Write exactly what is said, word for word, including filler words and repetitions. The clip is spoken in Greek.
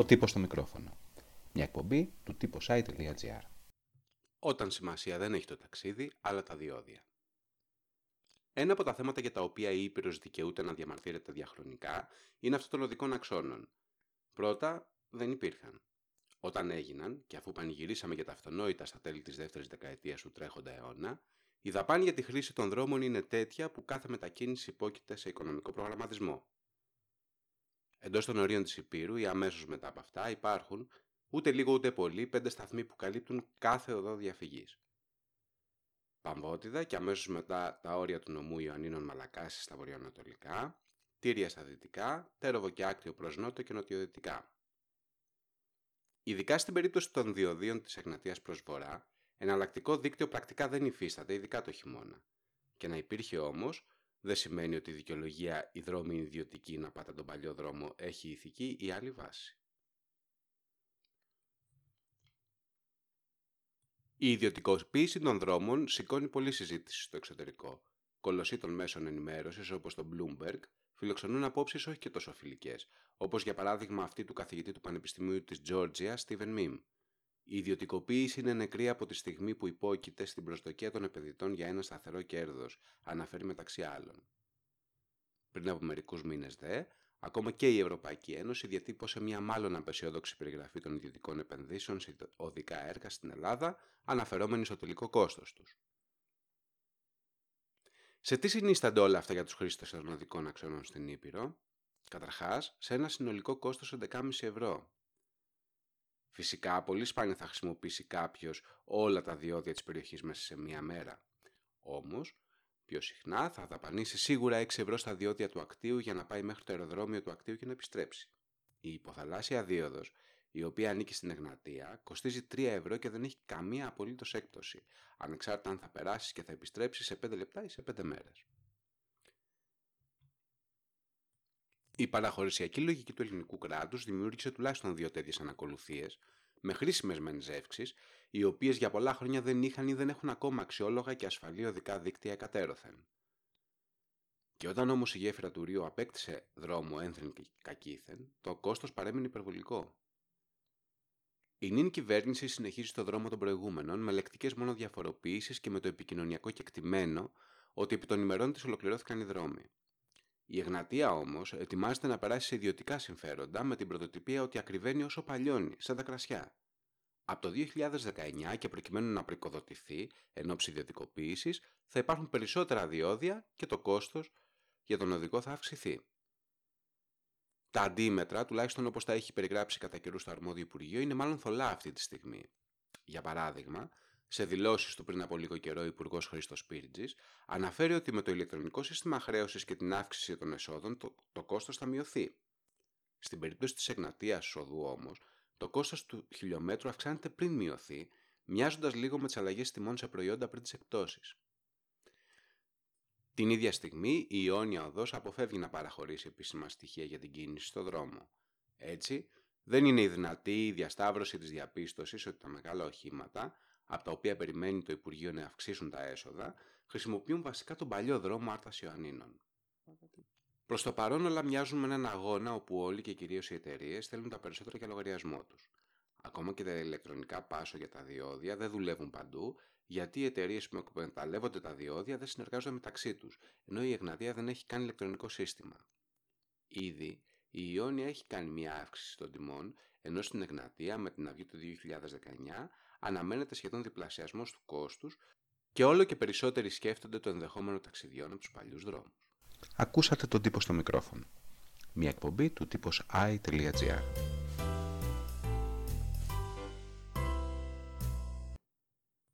Ο τύπος στο μικρόφωνο. Μια εκπομπή του τύπος άι τελεία τζι άρ. Όταν σημασία δεν έχει το ταξίδι, αλλά τα διόδια. Ένα από τα θέματα για τα οποία η Ήπειρος δικαιούται να διαμαρτύρεται διαχρονικά είναι αυτό των οδικών αξώνων. Πρώτα, δεν υπήρχαν. Όταν έγιναν, και αφού πανηγυρίσαμε για τα αυτονόητα στα τέλη της δεύτερης δεκαετίας του τρέχοντα αιώνα, η δαπάνη για τη χρήση των δρόμων είναι τέτοια που κάθε μετακίνηση υπόκειται σε οικονομικό προγραμματισμό. Εντός των ορίων της Υπήρου ή αμέσως μετά από αυτά υπάρχουν, ούτε λίγο ούτε πολύ, πέντε σταθμοί που καλύπτουν κάθε οδό διαφυγής. Παμβότιδα και αμέσως μετά τα όρια του νομού Ιωαννίνων Μαλακάσης στα βορειοανατολικά, Τήρια στα δυτικά, Τέροβο και Άκτιο προς νότο και νοτιοδυτικά. Ειδικά στην περίπτωση των διοδίων της Εγνατίας προς βορρά, εναλλακτικό δίκτυο πρακτικά δεν υφίσταται, ειδικά το χειμώνα. Και να υπήρχε όμως, δεν σημαίνει ότι η δικαιολογία «οι δρόμοι είναι ιδιωτικοί, να πάτε τον παλιό δρόμο» έχει ηθική ή άλλη βάση. Η ιδιωτικοποίηση των δρόμων σηκώνει πολλή συζήτηση στο εξωτερικό. Κολοσσοί των μέσων ενημέρωσης όπως το Bloomberg φιλοξενούν απόψεις όχι και τόσο φιλικές, όπως για παράδειγμα αυτή του καθηγητή του Πανεπιστημίου της Τζόρτζια, Steven Mim. Η ιδιωτικοποίηση είναι νεκρή από τη στιγμή που υπόκειται στην προσδοκία των επενδυτών για ένα σταθερό κέρδος, αναφέρει μεταξύ άλλων. Πριν από μερικούς μήνες δε, ακόμα και η Ευρωπαϊκή Ένωση διατύπωσε μια μάλλον απεσιόδοξη περιγραφή των ιδιωτικών επενδύσεων σε οδικά έργα στην Ελλάδα, αναφερόμενη στο τελικό κόστος τους. Σε τι συνίστανται όλα αυτά για τους χρήστες των οδικών αξώνων στην Ήπειρο? Καταρχάς, σε ένα συνολικό κόστος έντεκα κόμμα πέντε ευρώ. Φυσικά, πολύ σπάνια θα χρησιμοποιήσει κάποιος όλα τα διόδια της περιοχής μέσα σε μία μέρα. Όμως, πιο συχνά θα δαπανίσει σίγουρα έξι ευρώ στα διόδια του Ακτίου για να πάει μέχρι το αεροδρόμιο του Ακτίου και να επιστρέψει. Η υποθαλάσσια δίοδος, η οποία ανήκει στην Εγνατία, κοστίζει τρία ευρώ και δεν έχει καμία απολύτως έκπτωση, ανεξάρτητα αν θα περάσεις και θα επιστρέψεις σε πέντε λεπτά ή σε πέντε μέρες. Η παραχωρησιακή λογική του ελληνικού κράτους δημιούργησε τουλάχιστον δύο τέτοιες ανακολουθίες, με χρήσιμες μενζεύξεις, οι οποίες για πολλά χρόνια δεν είχαν ή δεν έχουν ακόμα αξιόλογα και ασφαλή οδικά δίκτυα εκατέρωθεν. Και όταν όμως η γέφυρα του Ρίου απέκτησε δρόμο ένθεν και κακήθεν, το κόστος παρέμεινε υπερβολικό. Η νυν κυβέρνηση συνεχίζει το δρόμο των προηγούμενων με λεκτικές μόνο διαφοροποιήσεις και με το επικοινωνιακό κεκτημένο ότι επί των ημερών της ολοκληρώθηκαν οι δρόμοι. Η Εγνατία όμως ετοιμάζεται να περάσει σε ιδιωτικά συμφέροντα με την πρωτοτυπία ότι ακριβένει όσο παλιώνει, σαν τα κρασιά. Από το δύο χιλιάδες δεκαεννιά και προκειμένου να προοικοδοτηθεί εν ώψη ιδιωτικοποίησης, θα υπάρχουν περισσότερα διόδια και το κόστος για τον οδικό θα αυξηθεί. Τα αντίμετρα, τουλάχιστον όπως τα έχει περιγράψει κατά καιρούς το αρμόδιο Υπουργείο, είναι μάλλον θολά αυτή τη στιγμή. Για παράδειγμα, σε δηλώσεις του πριν από λίγο καιρό, ο Υπουργός Χρήστος Σπίρτζης αναφέρει ότι με το ηλεκτρονικό σύστημα χρέωσης και την αύξηση των εσόδων το, το κόστος θα μειωθεί. Στην περίπτωση της Εγνατίας οδού όμως, το κόστος του χιλιομέτρου αυξάνεται πριν μειωθεί, μοιάζοντας λίγο με τις αλλαγές τιμών σε προϊόντα πριν τις εκπτώσεις. Την ίδια στιγμή, η Ιόνια οδός αποφεύγει να παραχωρήσει επίσημα στοιχεία για την κίνηση στο δρόμο. Έτσι, δεν είναι η δυνατή η διασταύρωση της διαπίστωσης ότι τα μεγάλα οχήματα, από τα οποία περιμένει το Υπουργείο να αυξήσουν τα έσοδα, χρησιμοποιούν βασικά τον παλιό δρόμο Άρτας Ιωαννίνων. Προς το παρόν όλα μοιάζουν με έναν αγώνα όπου όλοι και κυρίως οι εταιρείες θέλουν τα περισσότερα για λογαριασμό τους. Ακόμα και τα ηλεκτρονικά πάσο για τα διόδια δεν δουλεύουν παντού, γιατί οι εταιρείες που εκμεταλλεύονται τα διόδια δεν συνεργάζονται μεταξύ τους, ενώ η Εγνατία δεν έχει καν ηλεκτρονικό σύστημα. Ήδη, η Ιόνια έχει κάνει μια αύξηση των τιμών, ενώ στην Εγνατία με την αυγή του δύο χιλιάδες δεκαεννιά αναμένεται σχεδόν διπλασιασμός του κόστους και όλο και περισσότεροι σκέφτονται το ενδεχόμενο ταξιδιών από τους παλιούς δρόμους. Ακούσατε τον τύπο στο μικρόφωνο. Μια εκπομπή του τύπος άι τελεία τζι άρ.